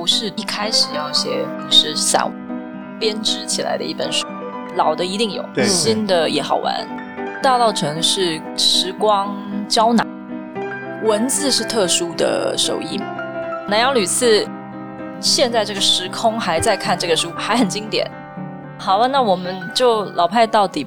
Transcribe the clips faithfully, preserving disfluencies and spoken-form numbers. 不是一开始要写是散编织起来的一本书，老的一定有，新的也好玩。大稻埕是时光胶囊，文字是特殊的手艺。南洋屡次现在这个时空还在看这个书，还很经典。好啊，那我们就老派到底。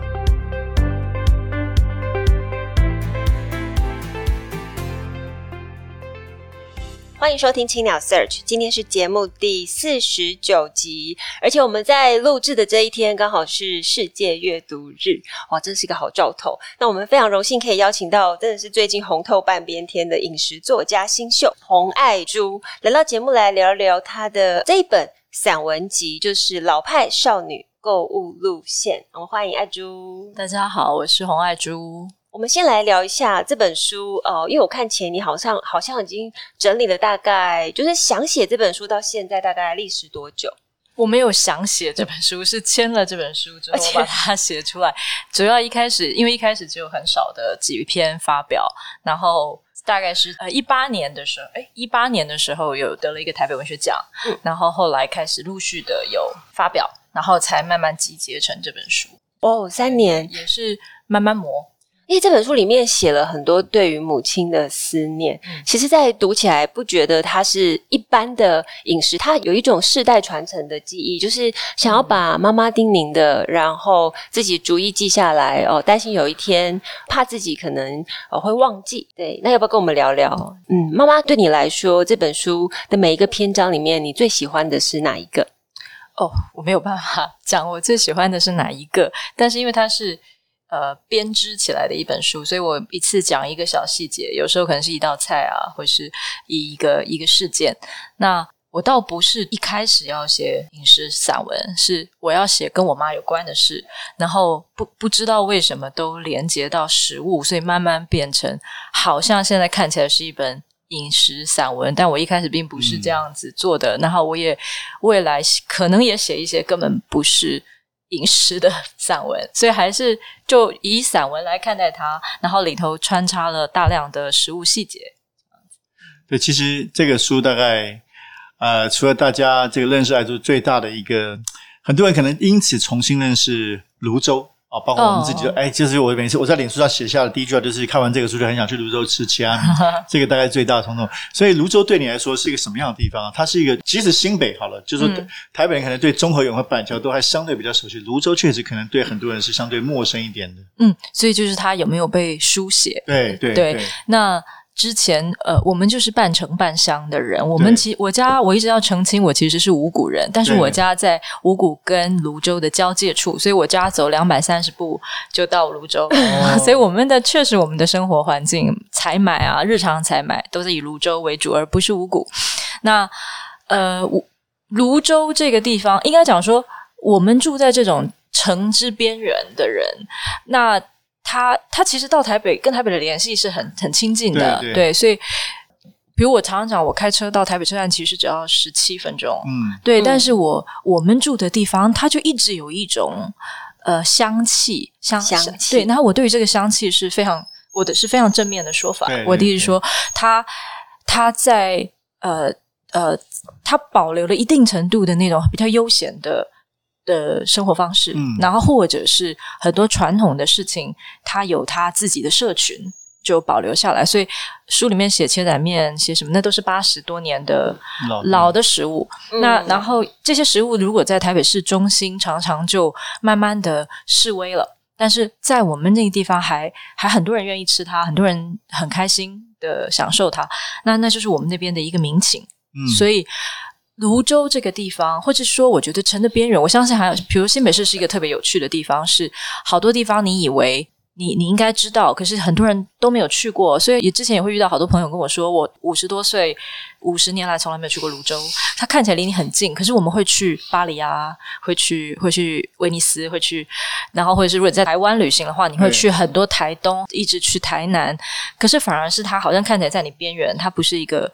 欢迎收听青鸟 Search， 今天是节目第四十九集，而且我们在录制的这一天刚好是世界阅读日，哇，真是一个好兆头。那我们非常荣幸可以邀请到真的是最近红透半边天的饮食作家新秀洪爱珠来到节目来聊聊她的这一本散文集，就是老派少女购物路线。我们欢迎爱珠。大家好，我是洪爱珠。我们先来聊一下这本书，呃，因为我看前你好像好像已经整理了大概，就是想写这本书到现在大概历时多久？我没有想写这本书，是签了这本书之后我把它写出来。主要一开始，因为一开始只有很少的几篇发表，然后大概是呃一八年的时候，哎，一八年的时候有得了一个台北文学奖，嗯，然后后来开始陆续的有发表，然后才慢慢集结成这本书。哦，三年也是慢慢磨。因为这本书里面写了很多对于母亲的思念，嗯，其实在读起来不觉得它是一般的饮食，它有一种世代传承的记忆，就是想要把妈妈叮咛的然后自己逐一记下来，哦，担心有一天怕自己可能，哦，会忘记。对，那要不要跟我们聊聊，嗯，妈妈对你来说这本书的每一个篇章里面你最喜欢的是哪一个？哦，我没有办法讲我最喜欢的是哪一个，但是因为它是呃，编织起来的一本书，所以我一次讲一个小细节，有时候可能是一道菜啊，或是一个一个事件。那我倒不是一开始要写饮食散文，是我要写跟我妈有关的事，然后不不知道为什么都连接到食物，所以慢慢变成好像现在看起来是一本饮食散文，但我一开始并不是这样子做的，嗯，然后我也未来可能也写一些根本不是饮食的散文，所以还是就以散文来看待它，然后里头穿插了大量的食物细节。对，其实这个书大概呃，除了大家这个认识爱珠最大的一个，很多人可能因此重新认识泸州啊，包括我们自己就，哎，哦，就是我每次我在脸书上写下的第一句话就是看完这个书就很想去泸州吃奇阿米，这个大概最大的冲动。所以泸州对你来说是一个什么样的地方？它是一个，即使新北好了，就是说，嗯，台北人可能对中和永和板桥都还相对比较熟悉，泸州确实可能对很多人是相对陌生一点的。嗯，所以就是它有没有被书写？对对 对, 对。那之前呃，我们就是半城半乡的人，我们其我家我一直要澄清，我其实是五股人，但是我家在五股跟泸州的交界处，所以我家走两百三十步就到泸州，哦，所以我们的确实我们的生活环境采买啊，日常采买都是以泸州为主，而不是五股。那呃，泸州这个地方应该讲说，我们住在这种城之边缘的人，那他他其实到台北跟台北的联系是很很亲近的。 对, 对, 对，所以比如我常常讲我开车到台北车站其实只要十七分钟，嗯，对，嗯，但是我我们住的地方它就一直有一种呃香气 香, 香气对，然后我对于这个香气是非常我的是非常正面的说法。对对对，我的意思说它它在呃呃它保留了一定程度的那种比较悠闲的的生活方式，嗯，然后或者是很多传统的事情它有它自己的社群就保留下来，所以书里面写切仔面写什么那都是八十多年的老的食物，嗯，那然后这些食物如果在台北市中心常常就慢慢的式微了，但是在我们那个地方还还很多人愿意吃它，很多人很开心的享受它，那那就是我们那边的一个民情，嗯，所以泸州这个地方，或者说我觉得城的边缘，我相信还有比如新北市是一个特别有趣的地方，是好多地方你以为你你应该知道，可是很多人都没有去过，所以也之前也会遇到好多朋友跟我说，我五十多岁，五十年来从来没有去过泸州，它看起来离你很近，可是我们会去巴黎啊，会去会去威尼斯，会去，然后或者是如果你在台湾旅行的话，你会去很多台东，一直去台南，可是反而是它好像看起来在你边缘，它不是一个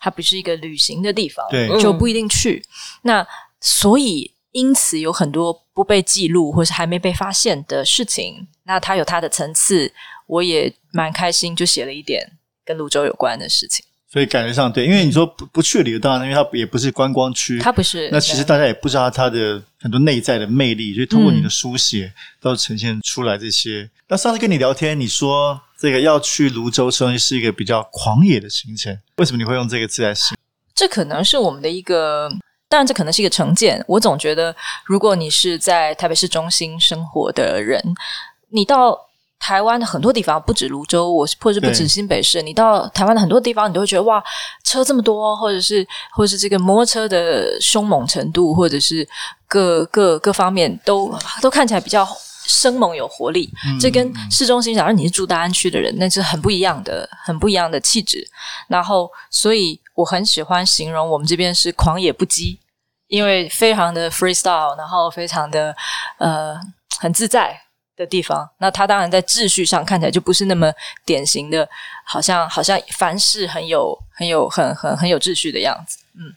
它不是一个旅行的地方，对，就不一定去。那所以因此有很多不被记录或是还没被发现的事情，那它有它的层次，我也蛮开心就写了一点跟泸州有关的事情。所以感觉上对，因为你说 不, 不去理由当然因为它也不是观光区，它不是，那其实大家也不知道它的很多内在的魅力，所以通过你的书写、嗯、都呈现出来这些。那上次跟你聊天你说这个要去泸州算是一个比较狂野的行程，为什么你会用这个字来形容？这可能是我们的一个，当然这可能是一个成见，我总觉得如果你是在台北市中心生活的人，你到台湾的很多地方，不止泸州，我或者是不止新北市，你到台湾的很多地方你都会觉得哇车这么多，或者是或者是这个摩托车的凶猛程度，或者是各各各方面都都看起来比较生猛有活力，这跟市中心假如你是住大安区的人，那是很不一样的很不一样的气质。然后所以我很喜欢形容我们这边是狂野不羁，因为非常的 freestyle， 然后非常的呃很自在的地方。那它当然在秩序上看起来就不是那么典型的，好像好像凡事很有很有很很很有秩序的样子。嗯，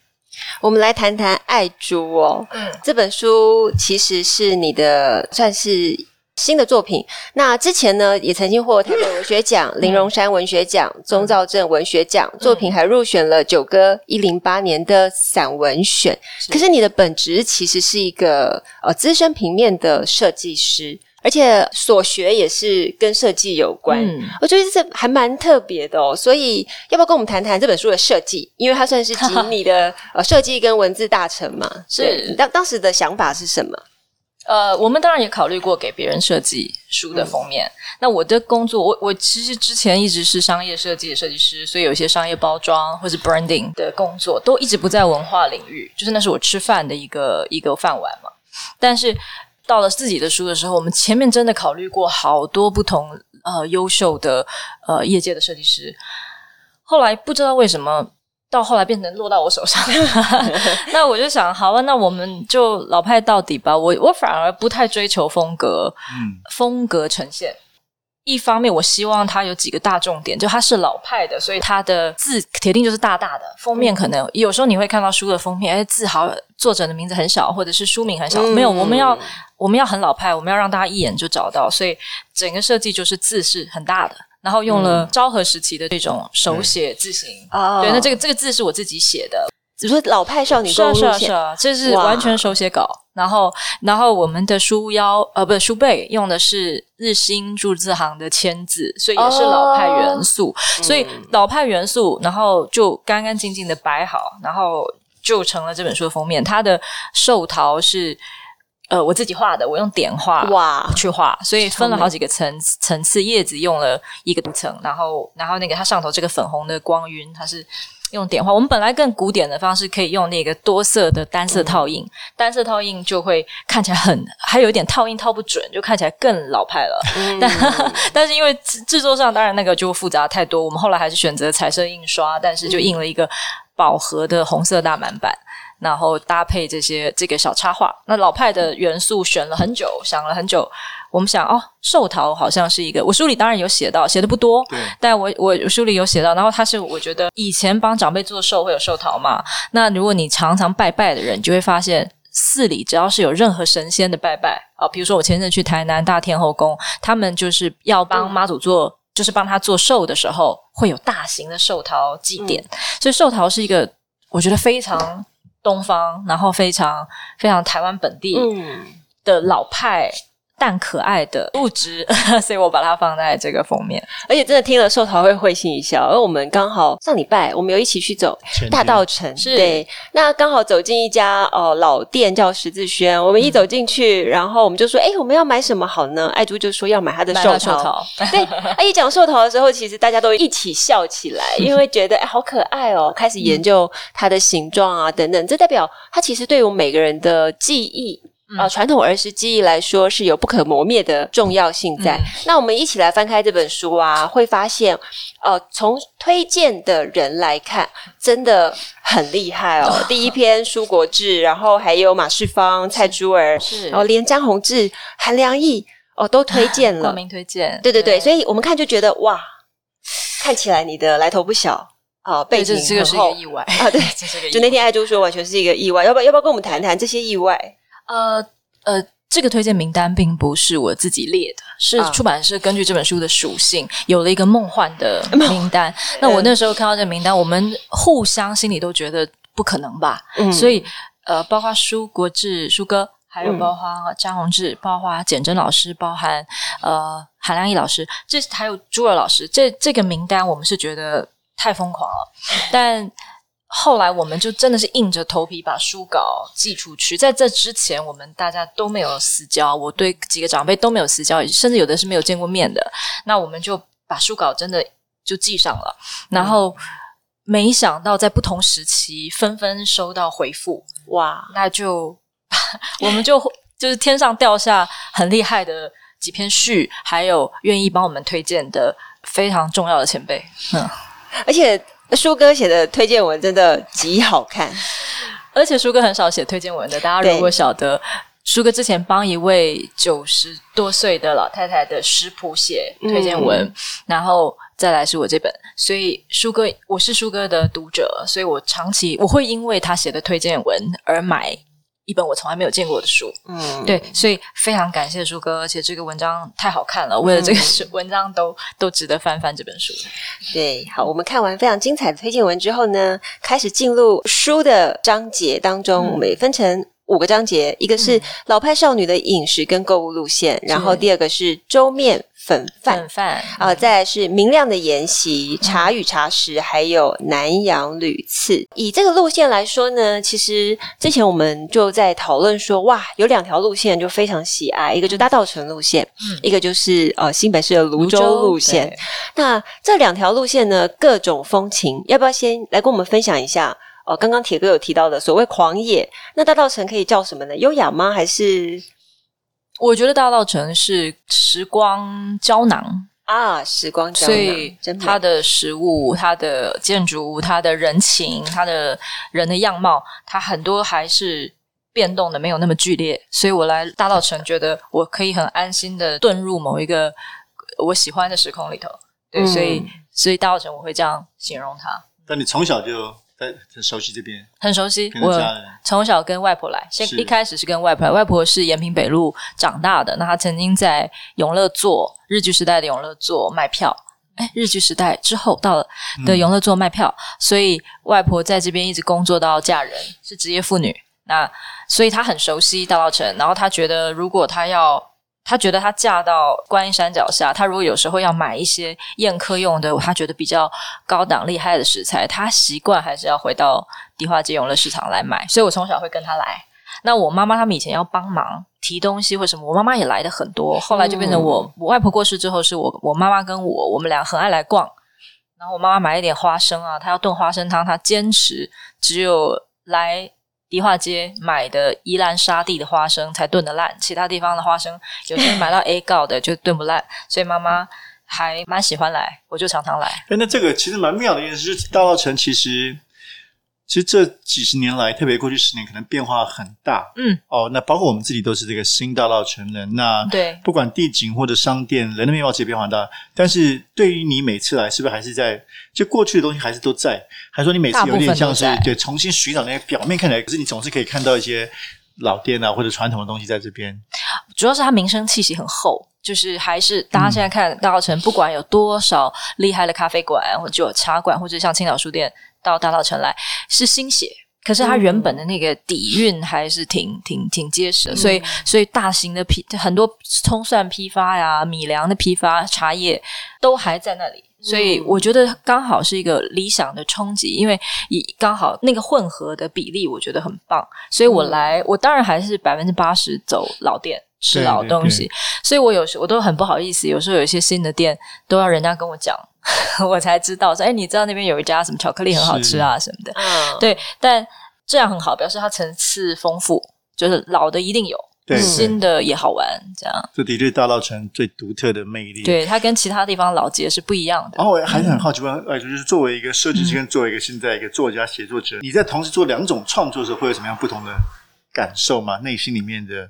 我们来谈谈爱珠哦。嗯，这本书其实是你的算是新的作品。那之前呢，也曾经获台北文学奖、林荣山文学奖、宗兆正文学奖，作品还入选了九歌一零八年的散文选。可是你的本职其实是一个呃资深平面的设计师，而且所学也是跟设计有关、嗯、我觉得这还蛮特别的哦。所以要不要跟我们谈谈这本书的设计，因为它算是集你的呃设计跟文字大成嘛。是，当当时的想法是什么？呃，我们当然也考虑过给别人设计书的封面、嗯、那我的工作，我我其实之前一直是商业设计的设计师，所以有些商业包装或是 branding 的工作都一直不在文化领域，就是那是我吃饭的一个一个饭碗嘛。但是到了自己的书的时候，我们前面真的考虑过好多不同呃优秀的呃业界的设计师，后来不知道为什么到后来变成落到我手上那我就想好啊，那我们就老派到底吧。我我反而不太追求风格、嗯、风格呈现，一方面我希望它有几个大重点，就它是老派的，所以它的字铁定就是大大的，封面可能、嗯、有时候你会看到书的封面，哎，字好，作者的名字很少，或者是书名很少、嗯、没有，我们要我们要很老派，我们要让大家一眼就找到，所以整个设计就是字是很大的，然后用了昭和时期的这种手写字型、嗯、对、哦、那这个这个字是我自己写的。你说老派少女购物写？是啊是啊，这是完全手写稿。然后然后我们的书腰呃不书背用的是日新注字行的签字，所以也是老派元素、哦、所以老派元素然后就干干净净的摆好，然后就成了这本书的封面。它的寿桃是呃，我自己画的，我用点画哇去画，所以分了好几个层层次。叶子用了一个层，然后然后那个它上头这个粉红的光晕，它是用点画。我们本来更古典的方式可以用那个多色的单色套印，嗯、单色套印就会看起来很，还有一点套印套不准，就看起来更老派了。嗯、但但是因为制作上当然那个就复杂太多，我们后来还是选择彩色印刷，但是就印了一个饱和的红色大满版。然后搭配这些这个小插画，那老派的元素选了很久，想了很久。我们想哦，寿桃好像是一个，我书里当然有写到，写的不多，但我我书里有写到。然后它是我觉得以前帮长辈做寿会有寿桃嘛，那如果你常常拜拜的人，你就会发现寺里只要是有任何神仙的拜拜啊，比如说我前阵去台南大天后宫，他们就是要帮妈祖做。就是帮他做寿的时候，会有大型的寿桃祭典，嗯、所以寿桃是一个我觉得非常东方，然后非常非常台湾本地的老派、嗯、但可爱的物质，所以我把它放在这个封面。而且真的听了寿桃会会心一笑，而我们刚好上礼拜我们有一起去走大稻埕，对，那刚好走进一家呃老店叫十字轩，我们一走进去，嗯、然后我们就说，哎，我们要买什么好呢？爱珠就说要买她的寿桃，对，啊，一讲寿桃的时候，其实大家都一起笑起来，因为觉得哎好可爱哦，开始研究它的形状啊等等，这代表它其实对我们每个人的记忆。啊、呃，传统儿时记忆来说是有不可磨灭的重要性在、嗯、那我们一起来翻开这本书啊，会发现呃，从推荐的人来看真的很厉害哦。第一篇舒国治，然后还有马世芳、蔡珠儿，然后连张宏志、韩良义哦都推荐了，冠名推荐，对对 对, 对，所以我们看就觉得哇，看起来你的来头不小啊、呃，背景这个是一个意外啊，对，这是个意外。就那天爱珠说完全是一个意外，要不要要不要跟我们谈谈这些意外？呃呃，这个推荐名单并不是我自己列的，是出版社根据这本书的属性、啊、有了一个梦幻的名单、嗯、那我那时候看到这名单，我们互相心里都觉得不可能吧、嗯、所以呃，包括舒国治舒哥，还有包括张宏志、嗯、包括简真老师，包含呃韩良义老师，这还有珠儿老师，这这个名单我们是觉得太疯狂了，但后来我们就真的是硬着头皮把书稿寄出去。在这之前我们大家都没有私交，我对几个长辈都没有私交，甚至有的是没有见过面的，那我们就把书稿真的就寄上了，然后没想到在不同时期纷纷收到回复，哇，那就我们就就是天上掉下很厉害的几篇序，还有愿意帮我们推荐的非常重要的前辈。嗯，而且舒哥写的推荐文真的极好看，而且舒哥很少写推荐文的，大家如果晓得舒哥之前帮一位九十多岁的老太太的食谱写推荐文、嗯、然后再来是我这本，所以舒哥，我是舒哥的读者，所以我长期我会因为他写的推荐文而买一本我从来没有见过的书。嗯，对，所以非常感谢舒哥，而且这个文章太好看了，为了这个文章都、嗯、都值得翻翻这本书。对，好，我们看完非常精彩的推荐文之后呢，开始进入书的章节当中、嗯、我们也分成五个章节，一个是老派少女的饮食跟购物路线、嗯、然后第二个是粥面粉饭, 粉饭、嗯、啊，再来是明亮的筵席、茶与茶食，还有南洋旅次。以这个路线来说呢，其实之前我们就在讨论说，哇，有两条路线就非常喜爱，一个就是大稻埕路线、嗯、一个就是呃新北市的芦洲路线。那这两条路线呢，各种风情，要不要先来跟我们分享一下？呃，刚刚铁哥有提到的所谓狂野，那大稻埕可以叫什么呢？优雅吗？还是？我觉得大稻埕是时光胶囊啊，时光胶囊，所以它的食物、它的建筑物、它的人情、它的人的样貌，它很多还是变动的，没有那么剧烈。所以我来大稻埕，觉得我可以很安心的遁入某一个我喜欢的时空里头。对，嗯、所以所以大稻埕我会这样形容它。但你从小就。很熟悉这边，很熟悉。我从小跟外婆来，先一开始是跟外婆来。外婆是延平北路长大的，那她曾经在永乐座，日据时代的永乐座卖票。哎，日据时代之后到了的永乐座卖票、嗯，所以外婆在这边一直工作到嫁人，是职业妇女。那所以她很熟悉大稻埕，然后她觉得如果她要。她觉得她嫁到观音山脚下，她如果有时候要买一些宴客用的，她觉得比较高档厉害的食材，她习惯还是要回到迪化街永乐市场来买，所以我从小会跟她来。那我妈妈他们以前要帮忙提东西或什么，我妈妈也来的很多，后来就变成我、嗯、我外婆过世之后，是我我妈妈跟我我们俩很爱来逛，然后我妈妈买一点花生啊，她要炖花生汤，她坚持只有来迪化街买的宜兰沙地的花生才炖得烂，其他地方的花生有些买到 A 告的就炖不烂，所以妈妈还蛮喜欢来，我就常常来。那这个其实蛮妙的一件事，就是大稻埕其实其实这几十年来，特别过去十年可能变化很大。嗯，哦，那包括我们自己都是这个新大稻埕人，那对不管地景或者商店，人的面貌其实变化很大。但是对于你每次来，是不是还是在就过去的东西还是都在？还是说你每次有点像是对重新寻找那些表面看起来，可是你总是可以看到一些老店啊或者传统的东西在这边。主要是它民生气息很厚，就是还是大家现在看大稻埕，不管有多少厉害的咖啡馆或者有茶馆，或者像青岛书店。到大稻埕来是新血，可是它原本的那个底蕴还是挺、嗯、挺挺结实的，所以所以大型的批很多葱蒜批发呀、米粮的批发、茶叶都还在那里，所以我觉得刚好是一个理想的冲击，因为刚好那个混合的比例我觉得很棒，所以我来、嗯、我当然还是 百分之八十 走老店吃老东西，对对对，所以我有时我都很不好意思，有时候有一些新的店都要人家跟我讲我才知道说，哎，你知道那边有一家什么巧克力很好吃啊什么的、嗯、对，但这样很好，表示它层次丰富，就是老的一定有，对，新的也好玩，这样。这的确大稻埕最独特的魅力，对，它跟其他地方老街是不一样的。然后我还是很好奇，就是作为一个设计师跟作为一个现在一个作家写作者，你在同时做两种创作的时候，会有什么样不同的感受吗？内心里面的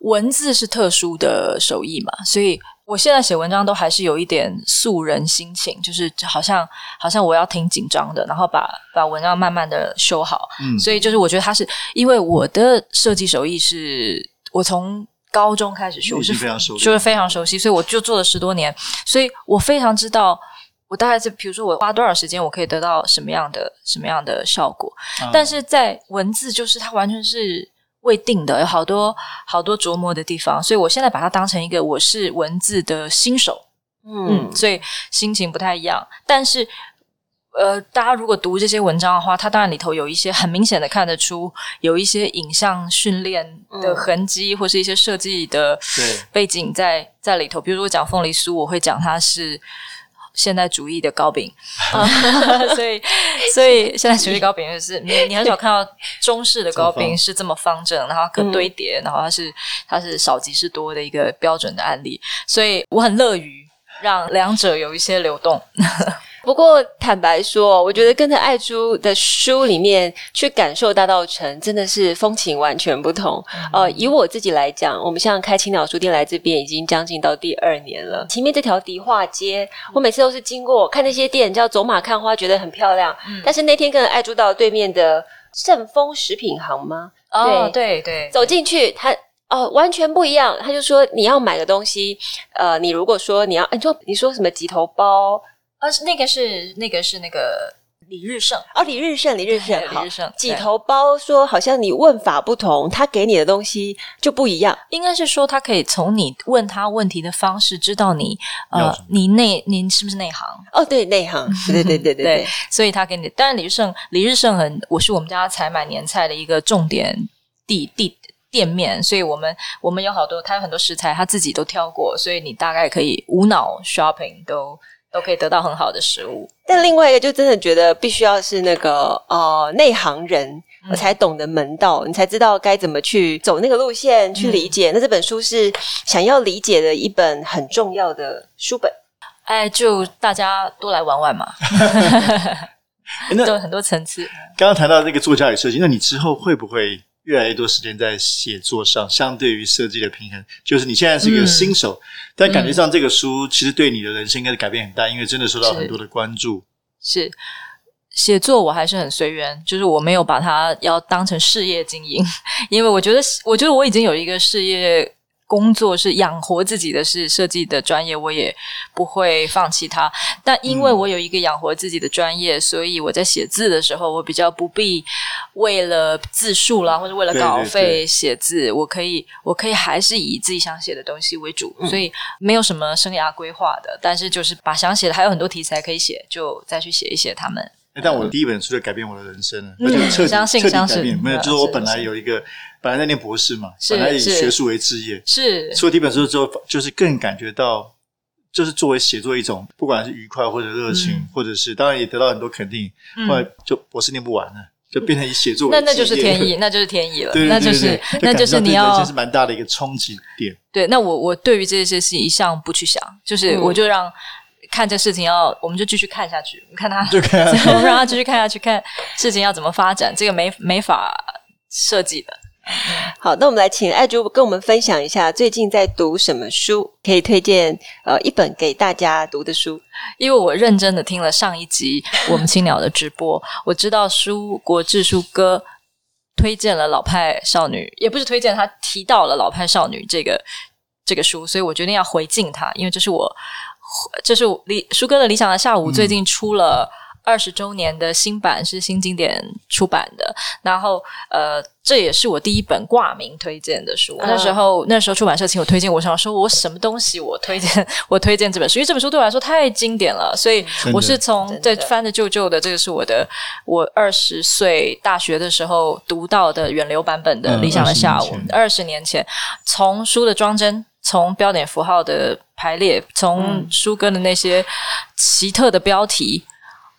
文字是特殊的手艺嘛，所以我现在写文章都还是有一点素人心情，就是好像好像我要挺紧张的，然后把把文章慢慢的修好、嗯、所以就是我觉得它是因为我的设计手艺是我从高中开始学，是非常熟悉，就是非常熟悉，所以我就做了十多年，所以我非常知道我大概是比如说我花多少时间我可以得到什么样的什么样的效果、嗯、但是在文字就是它完全是未定的，有好多好多琢磨的地方，所以我现在把它当成一个我是文字的新手， 嗯, 嗯所以心情不太一样。但是呃，大家如果读这些文章的话，它当然里头有一些很明显的看得出有一些影像训练的痕迹、嗯、或是一些设计的背景在在里头，比如说我讲凤梨酥，我会讲它是现代主义的糕饼所以所以现代主义糕饼就是你你很少看到中式的糕饼是这么方正，然后可堆叠、嗯、然后它是它是少即是多的一个标准的案例，所以我很乐于让两者有一些流动不过坦白说，我觉得跟着爱珠的书里面去感受大稻埕真的是风情完全不同、嗯、呃，以我自己来讲，我们像开青鸟书店来这边已经将近到第二年了，前面这条迪化街我每次都是经过看那些店叫走马看花，觉得很漂亮、嗯、但是那天跟着爱珠到对面的盛丰食品行吗、哦、对 对, 对走进去他哦，完全不一样，他就说你要买个东西呃，你如果说你要你说你说什么吉头包啊、那个是那个是那个李日盛哦，李日盛李日盛李日盛几头包，说好像你问法不同，他给你的东西就不一样，应该是说他可以从你问他问题的方式知道你呃你内您是不是内行哦，对内行对对对 对, 对所以他给你，当然李日盛李日盛很我是我们家采买年菜的一个重点地地店面，所以我们我们有好多他有很多食材他自己都挑过，所以你大概可以无脑 shopping 都都可以得到很好的食物。但另外一个就真的觉得必须要是那个呃内行人、嗯、才懂得门道，你才知道该怎么去走那个路线去理解、嗯、那这本书是想要理解的一本很重要的书本。哎，就大家多来玩玩嘛都很多层次。刚刚谈到这个作家与设计，那你之后会不会越来越多时间在写作上，相对于设计的平衡，就是你现在是一个新手、嗯、但感觉上这个书其实对你的人生应该是改变很大，因为真的受到很多的关注。是，写作我还是很随缘，就是我没有把它要当成事业经营，因为我觉得我觉得我已经有一个事业工作是养活自己的，是设计的专业，我也不会放弃它。但因为我有一个养活自己的专业、嗯、所以我在写字的时候我比较不必为了字数啦或者为了稿费写字，对对对，我可以我可以还是以自己想写的东西为主、嗯、所以没有什么生涯规划的，但是就是把想写的还有很多题材可以写，就再去写一写他们。但我第一本书就改变我的人生了，而且彻底彻底改变。没有，就是我本来有一个，本来在念博士嘛，本来以学术为职业，是。所以第一本书之后，就是更感觉到，就是作为写作一种，不管是愉快或者热情，嗯、或者是当然也得到很多肯定。后来就博士念不完了，就变成以写作为职业。那那就是天意，那就是天意了，对对对对，那就是那就是你要，这是蛮大的一个冲击点。对，那我我对于这些事情一向不去想，就是我就让。嗯，看这事情要，我们就继续看下去，我们看他，我们让他继续看下去，看事情要怎么发展，这个没没法设计的。好，那我们来请爱珠跟我们分享一下最近在读什么书，可以推荐呃一本给大家读的书。因为我认真的听了上一集我们青鸟的直播，我知道舒国治舒哥推荐了《老派少女》，也不是推荐，他提到了《老派少女》这个这个书，所以我决定要回敬他，因为这是我。这是舒哥的理想的下午最近出了二十周年的新版、嗯、是新经典出版的，然后呃，这也是我第一本挂名推荐的书、嗯、那时候那时候出版社请我推荐，我想说我什么东西我推荐我推荐这本书，因为这本书对我来说太经典了，所以我是从对翻着旧旧的，这个是我的我二十岁大学的时候读到的远流版本的理想的下午，二十、嗯、年前，从书的装帧，从标点符号的排列，从舒哥的那些奇特的标题、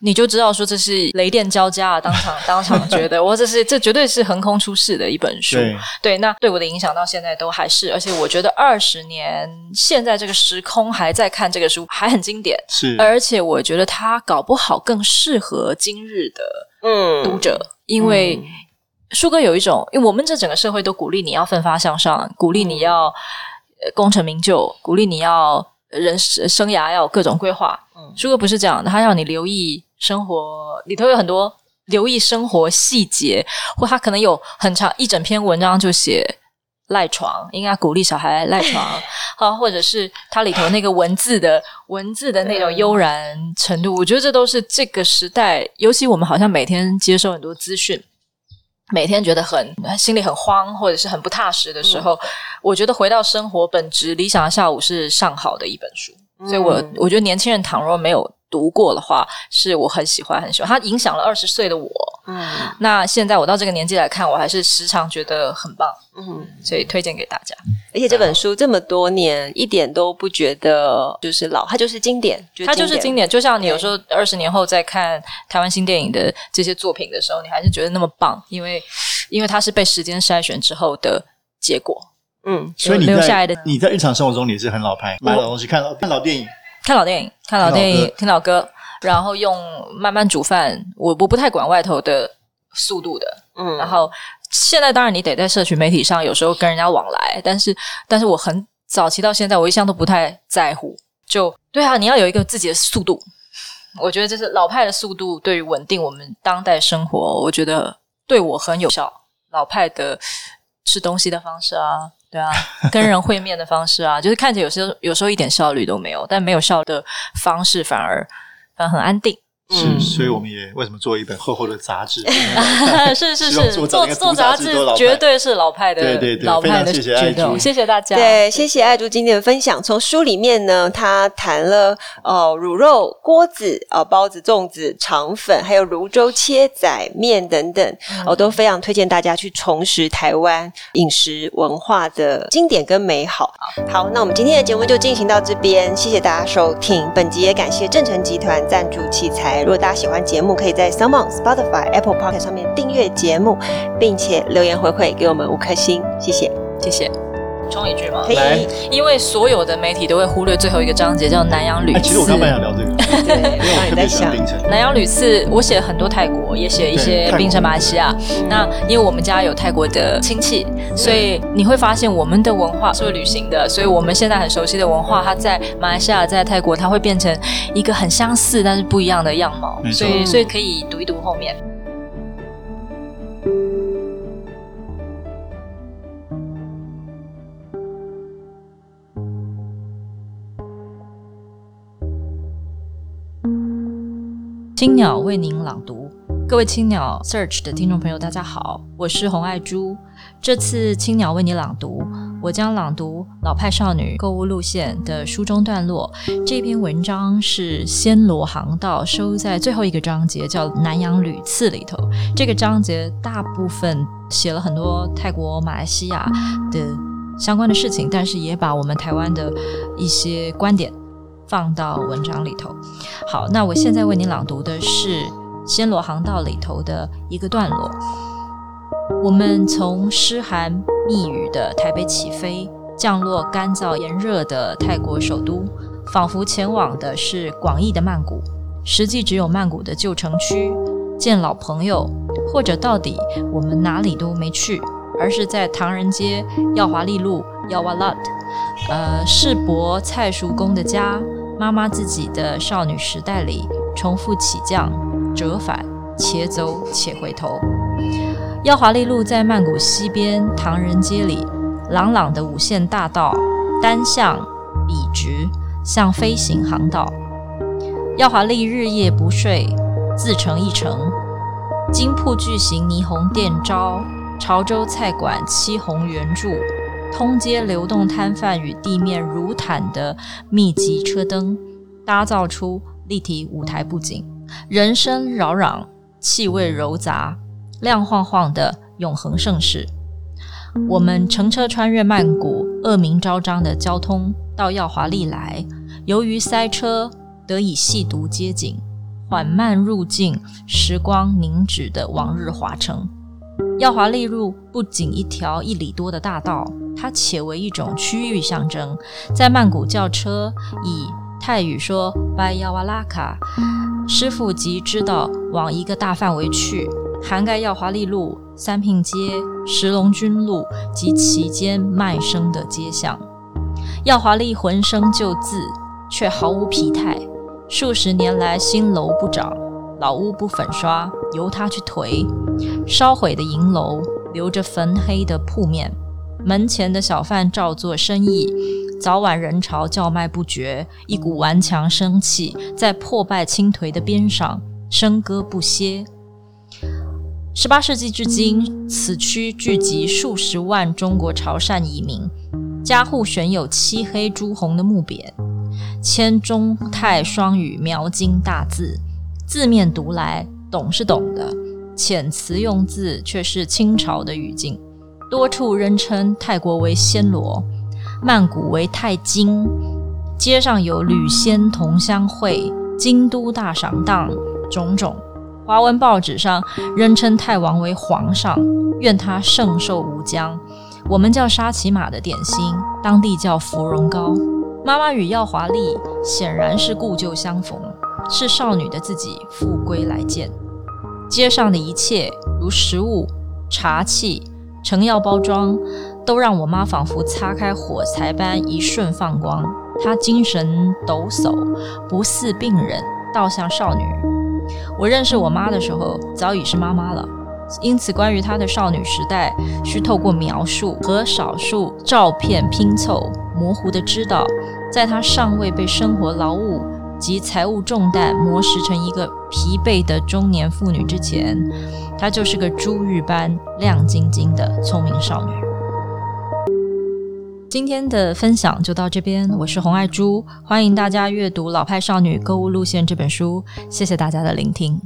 嗯、你就知道说这是雷电交加，当场当场觉得我这是这绝对是横空出世的一本书。 对, 对那对我的影响到现在都还是，而且我觉得二十年现在这个时空还在看这个书还很经典，是，而且我觉得它搞不好更适合今日的读者、嗯、因为、嗯书哥有一种，因为我们这整个社会都鼓励你要奋发向上，鼓励你要功成名就，鼓励你要人生涯要有各种规划、嗯、书哥不是这样的，他让你留意生活，里头有很多留意生活细节，或他可能有很长一整篇文章就写赖床，应该鼓励小孩赖床啊，或者是他里头那个文字的文字的那种悠然程度，我觉得这都是这个时代，尤其我们好像每天接受很多资讯，每天觉得很心里很慌或者是很不踏实的时候、嗯、我觉得回到生活本质，理想的下午是上好的一本书、嗯、所以我我觉得年轻人倘若没有读过的话，是我很喜欢很喜欢，它影响了二十岁的我、嗯、那现在我到这个年纪来看，我还是时常觉得很棒、嗯、所以推荐给大家。而且这本书这么多年一点都不觉得就是老，它就是经典，就是经典，它就是经典，就像你有时候二十年后再看台湾新电影的这些作品的时候，你还是觉得那么棒，因为因为它是被时间筛选之后的结果。嗯，所以你 在, 留下来的你在日常生活中你是很老派，买老东西，看老看老电影，看老电影，看老电影，听老歌，然后用慢慢煮饭，我我不太管外头的速度的，嗯，然后现在当然你得在社群媒体上有时候跟人家往来，但是但是我很早期到现在我一向都不太在乎，就对啊，你要有一个自己的速度，我觉得这是老派的速度，对于稳定我们当代生活，我觉得对我很有效，老派的吃东西的方式啊。对啊，跟人会面的方式啊，就是看起来有时候有时候一点效率都没有，但没有效率的方式反而反而很安定。是、嗯，所以我们也为什么做一本厚厚的杂志？是是是，做做杂志绝对是老派的，对对对，老派的。非常谢谢爱珠，谢谢大家。对，谢谢爱珠今天的分享。从书里面呢，他谈了呃乳肉、锅子、呃包子、粽子、肠粉，还有泸州切仔面等等，我、嗯呃、都非常推荐大家去重拾台湾饮食文化的经典跟美好。好，那我们今天的节目就进行到这边，谢谢大家收听。本集也感谢正成集团赞助器材。如果大家喜欢节目，可以在 SoundOn、Spotify、Apple Podcast 上面订阅节目，并且留言回馈给我们五颗星，谢谢，谢谢。冲一句吗？可以，因为所有的媒体都会忽略最后一个章节，叫南洋旅次、哎、其实我刚才想聊这个对，因为我特别喜欢槟城南洋旅次，我写了很多泰国，也写一些槟城马来西亚，那因为我们家有泰国的亲戚，所以你会发现我们的文化是旅行的，所以我们现在很熟悉的文化，它在马来西亚在泰国它会变成一个很相似但是不一样的样貌，所以所以可以读一读后面。青鸟为您朗读，各位青鸟 Search 的听众朋友大家好，我是洪爱珠。这次青鸟为你朗读，我将朗读老派少女购物路线的书中段落，这篇文章是暹罗航道收在最后一个章节，叫南洋旅次里头，这个章节大部分写了很多泰国马来西亚的相关的事情，但是也把我们台湾的一些观点放到文章里头。好，那我现在为您朗读的是暹罗航道里头的一个段落。我们从湿寒密雨的台北起飞，降落干燥炎热的泰国首都，仿佛前往的是广义的曼谷，实际只有曼谷的旧城区，见老朋友，或者到底我们哪里都没去，而是在唐人街、耀华利路、耀瓦拉特呃，世博蔡叔公的家，妈妈自己的少女时代里，重复起降、折返，且走且回头。耀华利路在曼谷西边唐人街里，朗朗的五线大道，单向笔直，像飞行航道。耀华利日夜不睡，自成一城。金铺巨型霓虹电招，潮州菜馆漆红圆柱。通街流动摊贩与地面如毯的密集车灯，搭造出立体舞台布景，人声扰攘，气味柔杂，亮晃晃的永恒盛世。我们乘车穿越曼谷恶名昭彰的交通，到耀华利来，由于塞车得以细读街景，缓慢入境时光凝止的往日华城。耀华利路不仅一条一里多的大道，它且为一种区域象征。在曼谷教车以泰语说 Bai Yawaraka， 师父即知道往一个大范围去，涵盖耀华利路、三聘街、石龙军路及其间卖生的街巷。耀华利浑生旧字，却毫无疲态。数十年来，新楼不长，老屋不粉刷，由它去颓。烧毁的银楼，留着焚黑的铺面，门前的小贩照做生意，早晚人潮叫卖不绝。一股顽强生气在破败倾颓的边上笙歌不歇。十八世纪至今，此区聚集数十万中国潮汕移民，家户悬有漆黑朱红的木匾，千中泰双语描金大字，字面读来懂是懂的，遣词用字却是清朝的语境。多处人称泰国为暹罗，曼谷为泰京，街上有旅暹同乡会、京都大赏档种种。华文报纸上人称泰王为皇上，愿他圣寿无疆。我们叫沙琪玛的点心，当地叫芙蓉糕。妈妈与耀华利显然是故旧相逢，是少女的自己复归来见。街上的一切，如食物、茶器、成药包装，都让我妈仿佛擦开火柴般一瞬放光。她精神抖擞，不似病人，倒像少女。我认识我妈的时候，早已是妈妈了，因此关于她的少女时代，需透过描述和少数照片拼凑，模糊地知道，在她尚未被生活劳务及财务重担磨蚀成一个疲惫的中年妇女之前，她就是个珠玉般亮晶晶的聪明少女。今天的分享就到这边，我是洪爱珠，欢迎大家阅读《老派少女购物路线》这本书，谢谢大家的聆听。